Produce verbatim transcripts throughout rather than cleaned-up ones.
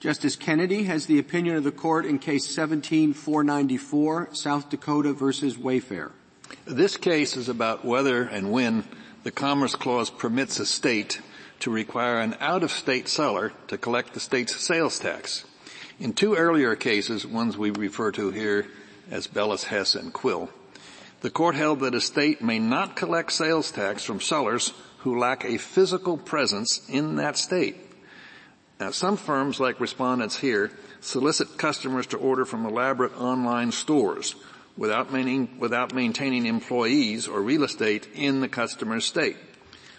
Justice Kennedy has the opinion of the court in case seventeen four ninety-four, South Dakota versus Wayfair. This case is about whether and when the Commerce Clause permits a state to require an out-of-state seller to collect the state's sales tax. In two earlier cases, ones we refer to here as Bellas Hess and Quill, the court held that a state may not collect sales tax from sellers who lack a physical presence in that state. Now, some firms, like respondents here, solicit customers to order from elaborate online stores without, main, without maintaining employees or real estate in the customer's state.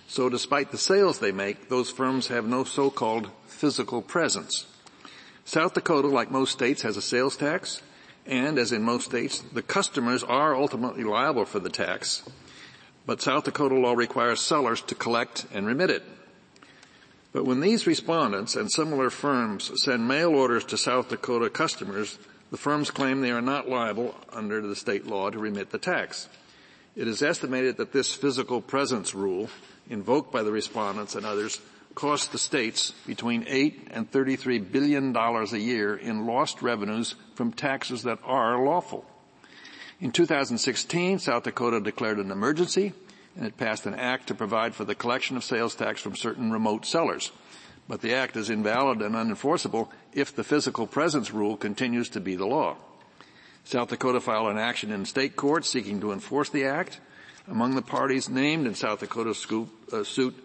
So despite the sales they make, those firms have no so-called physical presence. South Dakota, like most states, has a sales tax, and as in most states, the customers are ultimately liable for the tax, but South Dakota law requires sellers to collect and remit it. But when these respondents and similar firms send mail orders to South Dakota customers, the firms claim they are not liable under the state law to remit the tax. It is estimated that this physical presence rule, invoked by the respondents and others, costs the states between eight and thirty-three billion dollars a year in lost revenues from taxes that are lawful. In two thousand sixteen, South Dakota declared an emergency, and it passed an act to provide for the collection of sales tax from certain remote sellers. But the act is invalid and unenforceable if the physical presence rule continues to be the law. South Dakota filed an action in state court seeking to enforce the act. Among the parties named in South Dakota's scoop, uh, suit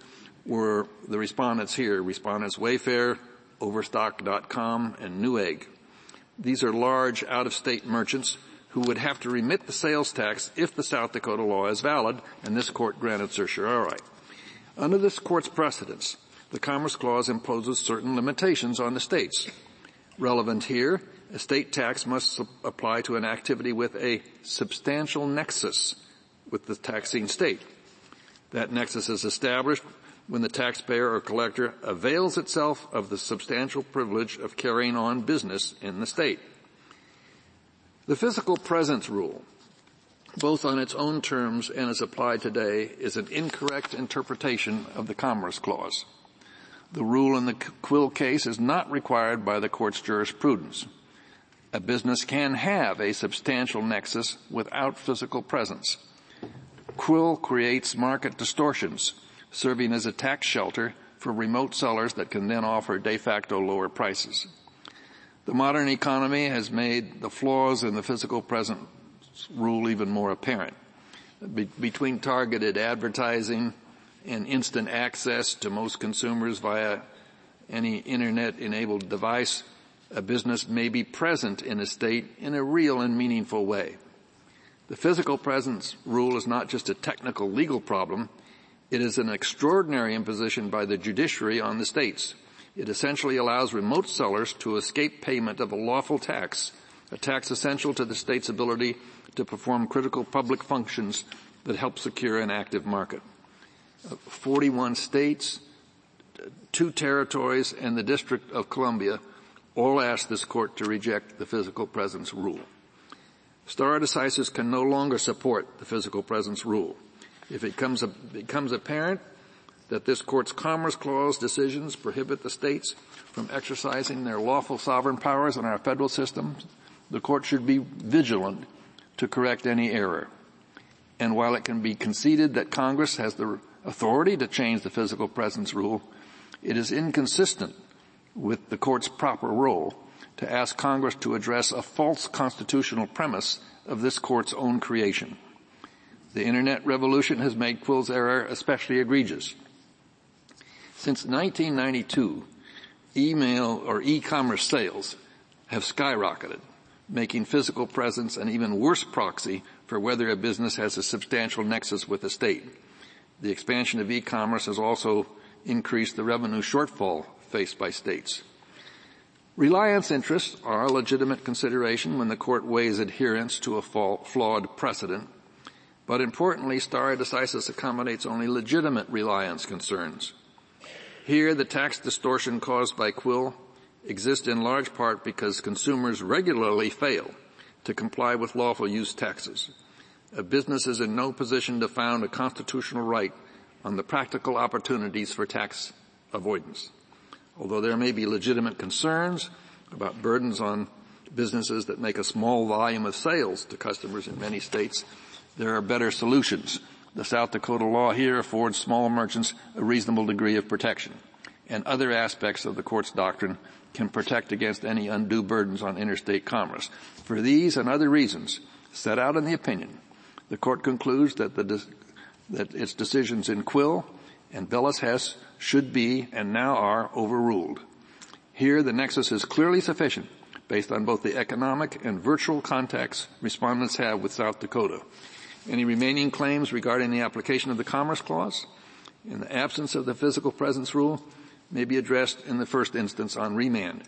were the respondents here, respondents Wayfair, Overstock dot com, and Newegg. These are large out-of-state merchants who would have to remit the sales tax if the South Dakota law is valid, and this court granted certiorari. Under this court's precedents, the Commerce Clause imposes certain limitations on the states. Relevant here, a state tax must apply to an activity with a substantial nexus with the taxing state. That nexus is established when the taxpayer or collector avails itself of the substantial privilege of carrying on business in the state. The physical presence rule, both on its own terms and as applied today, is an incorrect interpretation of the Commerce Clause. The rule in the Quill case is not required by the court's jurisprudence. A business can have a substantial nexus without physical presence. Quill creates market distortions, serving as a tax shelter for remote sellers that can then offer de facto lower prices. The modern economy has made the flaws in the physical presence rule even more apparent. Be- between targeted advertising and instant access to most consumers via any internet-enabled device, a business may be present in a state in a real and meaningful way. The physical presence rule is not just a technical legal problem. It is an extraordinary imposition by the judiciary on the states. It essentially allows remote sellers to escape payment of a lawful tax, a tax essential to the state's ability to perform critical public functions that help secure an active market. forty-one states, two territories, and the District of Columbia all asked this court to reject the physical presence rule. Stare decisis can no longer support the physical presence rule. If it comes, becomes apparent that this court's Commerce Clause decisions prohibit the states from exercising their lawful sovereign powers in our federal system, the court should be vigilant to correct any error. And while it can be conceded that Congress has the authority to change the physical presence rule, it is inconsistent with the court's proper role to ask Congress to address a false constitutional premise of this court's own creation. The internet revolution has made Quill's error especially egregious. Since nineteen ninety-two, email or e-commerce sales have skyrocketed, making physical presence an even worse proxy for whether a business has a substantial nexus with the state. The expansion of e-commerce has also increased the revenue shortfall faced by states. Reliance interests are a legitimate consideration when the court weighs adherence to a flawed precedent, but importantly, stare decisis accommodates only legitimate reliance concerns. Here, the tax distortion caused by Quill exists in large part because consumers regularly fail to comply with lawful use taxes. A business is in no position to found a constitutional right on the practical opportunities for tax avoidance. Although there may be legitimate concerns about burdens on businesses that make a small volume of sales to customers in many states, there are better solutions. The South Dakota law here affords small merchants a reasonable degree of protection, and other aspects of the court's doctrine can protect against any undue burdens on interstate commerce. For these and other reasons set out in the opinion, the court concludes that the that its decisions in Quill and Bellas Hess should be and now are overruled. Here, the nexus is clearly sufficient based on both the economic and virtual contacts respondents have with South Dakota. Any remaining claims regarding the application of the Commerce Clause, in the absence of the physical presence rule, may be addressed in the first instance on remand.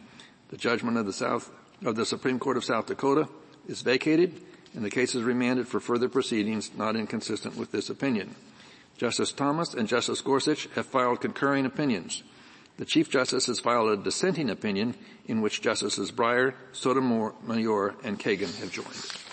The judgment of the South, of the Supreme Court of South Dakota is vacated, and the case is remanded for further proceedings not inconsistent with this opinion. Justice Thomas and Justice Gorsuch have filed concurring opinions. The Chief Justice has filed a dissenting opinion in which Justices Breyer, Sotomayor, and Kagan have joined.